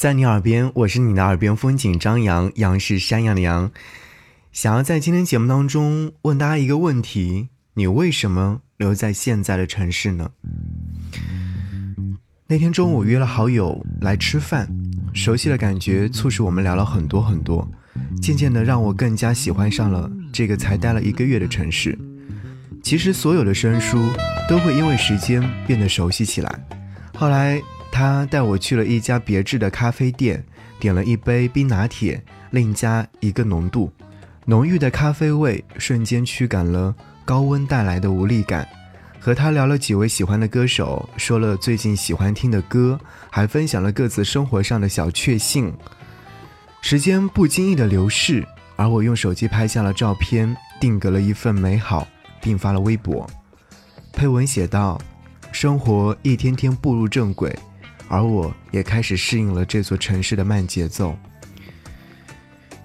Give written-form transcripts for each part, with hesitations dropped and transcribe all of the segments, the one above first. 在你耳边，我是你的耳边风景张扬，杨是山羊的羊。想要在今天节目当中问大家一个问题，你为什么留在现在的城市呢？那天中午约了好友来吃饭，熟悉的感觉促使我们聊了很多很多，渐渐的让我更加喜欢上了这个才待了1个月的城市。其实所有的生疏都会因为时间变得熟悉起来。后来他带我去了一家别致的咖啡店，点了一杯冰拿铁，另加一个浓度。浓郁的咖啡味瞬间驱赶了高温带来的无力感。和他聊了几位喜欢的歌手，说了最近喜欢听的歌，还分享了各自生活上的小确幸。时间不经意的流逝，而我用手机拍下了照片，定格了一份美好，并发了微博。配文写道：生活一天天步入正轨，而我也开始适应了这座城市的慢节奏。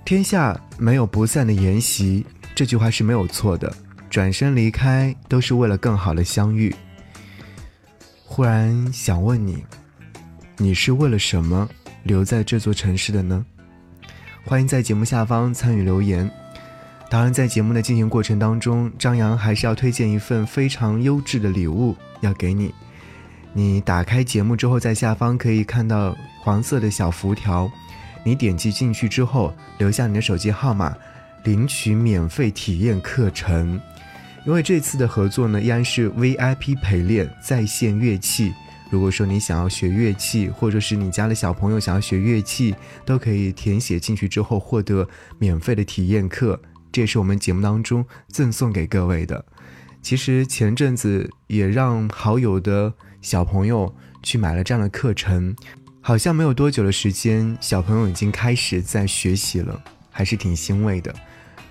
天下没有不散的筵席，这句话是没有错的，转身离开都是为了更好的相遇。忽然想问你，你是为了什么留在这座城市的呢？欢迎在节目下方参与留言。当然在节目的进行过程当中，张扬还是要推荐一份非常优质的礼物要给你。你打开节目之后，在下方可以看到黄色的小浮条，你点击进去之后留下你的手机号码，领取免费体验课程。因为这次的合作呢，依然是 VIP 陪练在线乐器。如果说你想要学乐器，或者是你家的小朋友想要学乐器，都可以填写进去之后获得免费的体验课，这也是我们节目当中赠送给各位的。其实前阵子也让好友的小朋友去买了这样的课程，好像没有多久的时间，小朋友已经开始在学习了，还是挺欣慰的。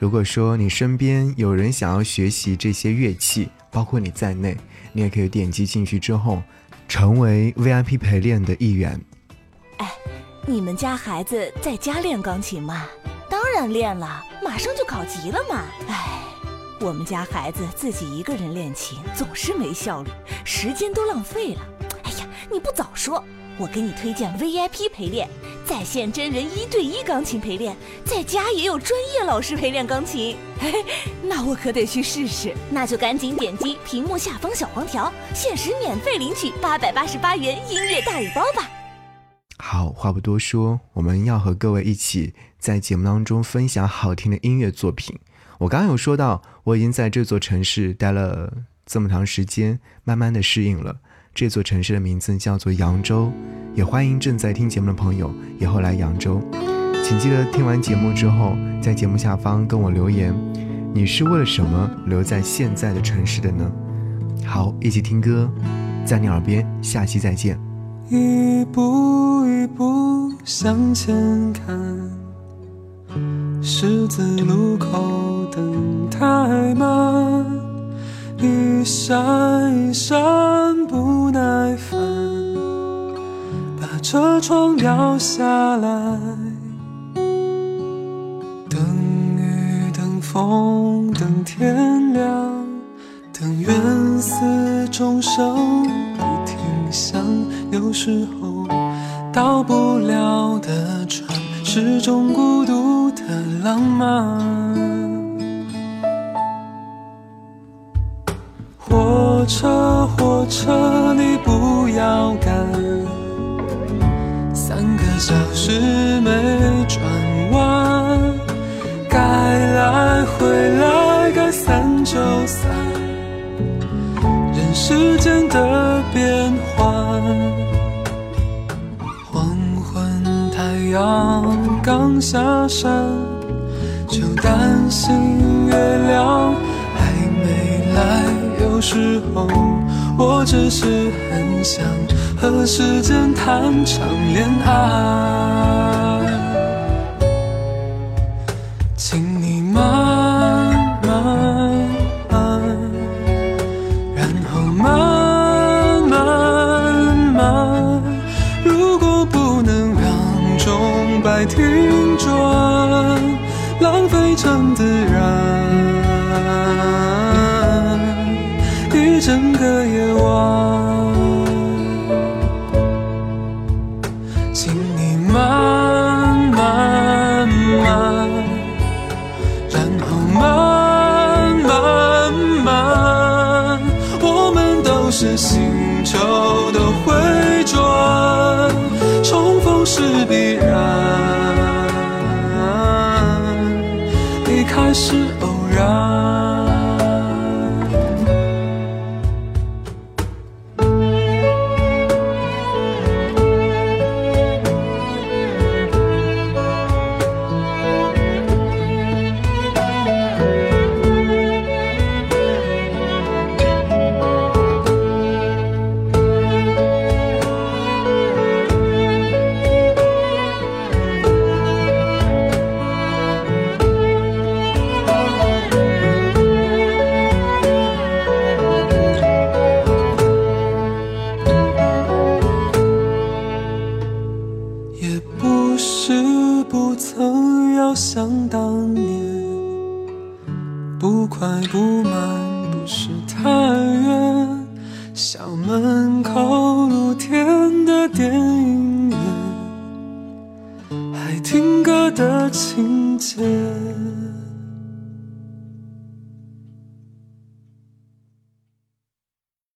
如果说你身边有人想要学习这些乐器，包括你在内，你也可以点击进去之后成为 VIP 陪练的一员。哎，你们家孩子在家练钢琴吗？当然练了，马上就考级了嘛。哎，我们家孩子自己一个人练琴总是没效率，时间都浪费了。哎呀，你不早说，我给你推荐 VIP 陪练在线真人1对1钢琴陪练，在家也有专业老师陪练钢琴。哎，那我可得去试试。那就赶紧点击屏幕下方小黄条，限时免费领取888元音乐大礼包吧。好，话不多说，我们要和各位一起在节目当中分享好听的音乐作品。我刚刚有说到，我已经在这座城市待了这么长时间，慢慢的适应了。这座城市的名字叫做扬州，也欢迎正在听节目的朋友以后来扬州。请记得听完节目之后，在节目下方跟我留言，你是为了什么留在现在的城市的呢？好，一起听歌，在你耳边，下期再见。一步一步向前看，十字路口等太慢，一闪一闪不耐烦，把车窗摇下来，等雨等风等天亮，等愿似钟声不停响。有时候到不了的船，是种孤独的浪漫。火车你不要赶，3个小时没转弯，该来回来，该散就散，任时间的变换。黄昏太阳刚下山，就担心月亮还没来。有时候我只是很想和时间谈场恋爱，请你慢慢，然后慢慢。如果不能让钟摆停转，浪费成自然整个夜晚，请你们慢慢慢，然后慢慢慢，我们都是星球的回转，重逢是必然，离开是偶然。 情节。